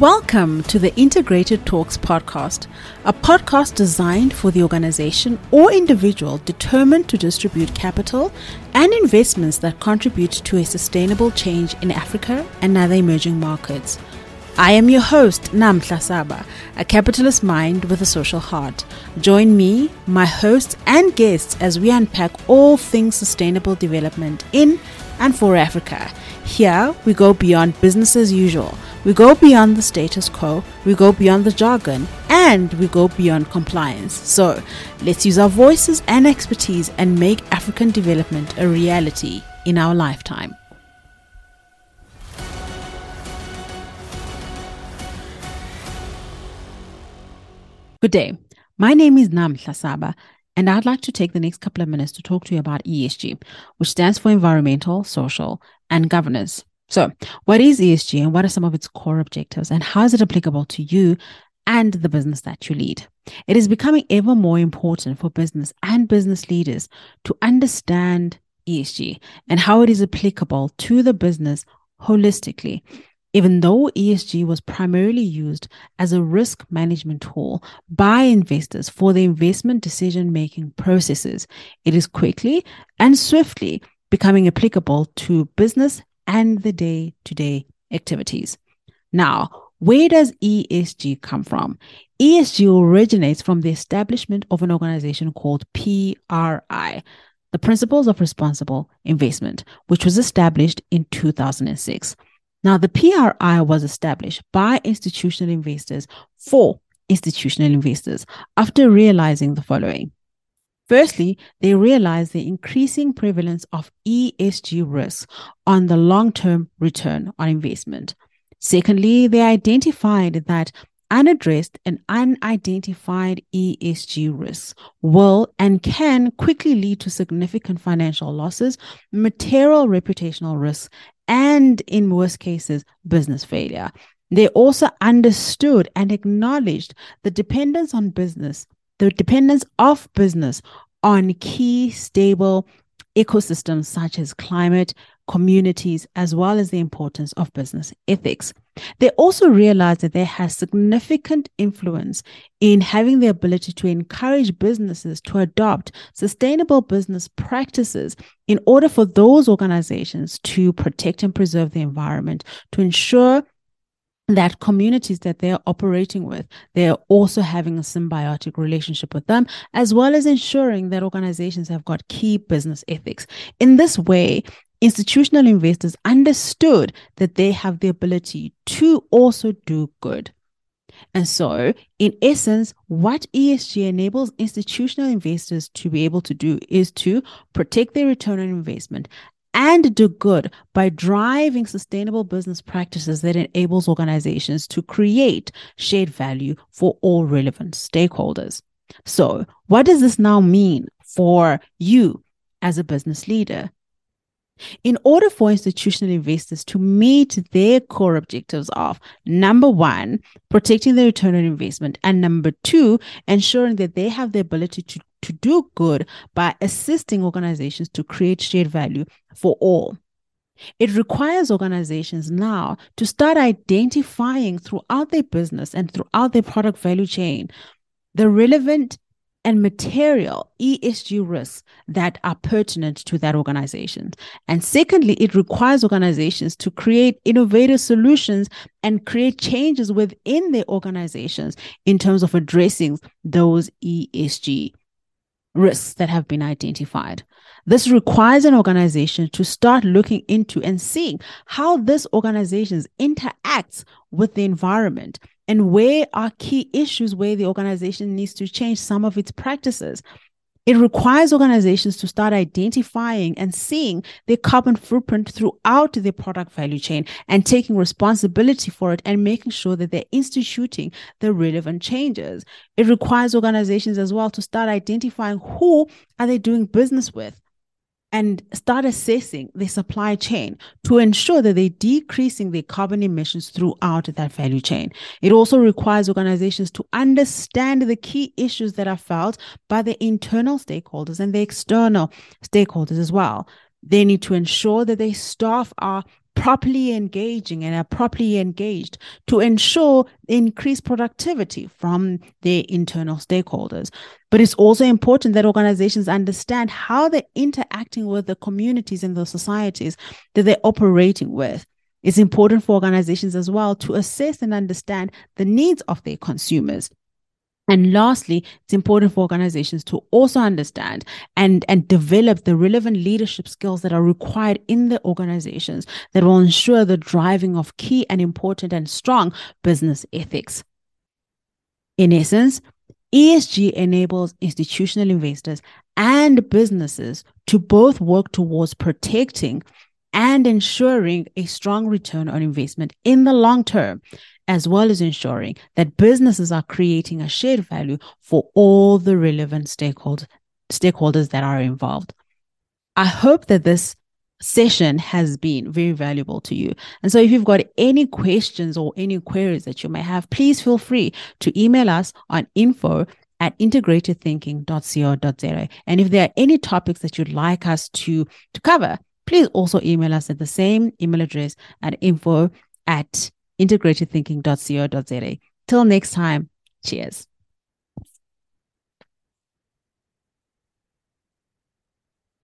Welcome to the Integrated Talks podcast, a podcast designed for the organization or individual determined to distribute capital and investments that contribute to a sustainable change in Africa and other emerging markets. I am your host, Namhla Saba, a capitalist mind with a social heart. Join me, my hosts and guests as we unpack all things sustainable development in and for Africa. Here, we go beyond business as usual. We go beyond the status quo. We go beyond the jargon. And we go beyond compliance. So, let's use our voices and expertise and make African development a reality in our lifetime. Good day. My name is Namhla Saba, and I'd like to take the next couple of minutes to talk to you about ESG, which stands for Environmental, Social and Governance. So, what is ESG and what are some of its core objectives, and how is it applicable to you and the business that you lead? It is becoming ever more important for business and business leaders to understand ESG and how it is applicable to the business holistically. Even though ESG was primarily used as a risk management tool by investors for the investment decision-making processes, it is quickly and swiftly becoming applicable to business and the day-to-day activities. Now, where does ESG come from? ESG originates from the establishment of an organization called PRI, the Principles of Responsible Investment, which was established in 2006. Now, the PRI was established by institutional investors for institutional investors after realizing the following. Firstly, they realized the increasing prevalence of ESG risks on the long-term return on investment. Secondly, they identified that unaddressed and unidentified ESG risks will and can quickly lead to significant financial losses, material reputational risks, and in worst cases, business failure. They also understood and acknowledged the dependence of business on key stable ecosystems such as climate, communities, as well as the importance of business ethics. They also realized that they had significant influence in having the ability to encourage businesses to adopt sustainable business practices in order for those organizations to protect and preserve the environment, to ensure that communities that they're operating with, they're also having a symbiotic relationship with them, as well as ensuring that organizations have got key business ethics. In this way, institutional investors understood that they have the ability to also do good. And so, in essence, what ESG enables institutional investors to be able to do is to protect their return on investment and do good by driving sustainable business practices that enables organizations to create shared value for all relevant stakeholders. So, what does this now mean for you as a business leader? In order for institutional investors to meet their core objectives of, number one, protecting their return on investment, and number two, ensuring that they have the ability to do good by assisting organizations to create shared value for all. It requires organizations now to start identifying throughout their business and throughout their product value chain the relevant and material ESG risks that are pertinent to that organization. And secondly, it requires organizations to create innovative solutions and create changes within their organizations in terms of addressing those ESG risks that have been identified. This requires an organization to start looking into and seeing how this organization interacts with the environment and where are key issues where the organization needs to change some of its practices. It requires organizations to start identifying and seeing their carbon footprint throughout their product value chain and taking responsibility for it and making sure that they're instituting the relevant changes. It requires organizations as well to start identifying who are they doing business with and start assessing their supply chain to ensure that they're decreasing their carbon emissions throughout that value chain. It also requires organizations to understand the key issues that are felt by the internal stakeholders and the external stakeholders as well. They need to ensure that their staff are properly engaging and are properly engaged to ensure increased productivity from their internal stakeholders. But it's also important that organizations understand how they're interacting with the communities and the societies that they're operating with. It's important for organizations as well to assess and understand the needs of their consumers. And lastly, it's important for organizations to also understand and develop the relevant leadership skills that are required in the organizations that will ensure the driving of key and important and strong business ethics. In essence, ESG enables institutional investors and businesses to both work towards protecting and ensuring a strong return on investment in the long term, as well as ensuring that businesses are creating a shared value for all the relevant stakeholders that are involved. I hope that this session has been very valuable to you. And so if you've got any questions or any queries that you may have, please feel free to email us on info@integratedthinking.co.za. And if there are any topics that you'd like us to cover, please also email us at the same email address at info@integratedthinking.co.za. Till next time, cheers.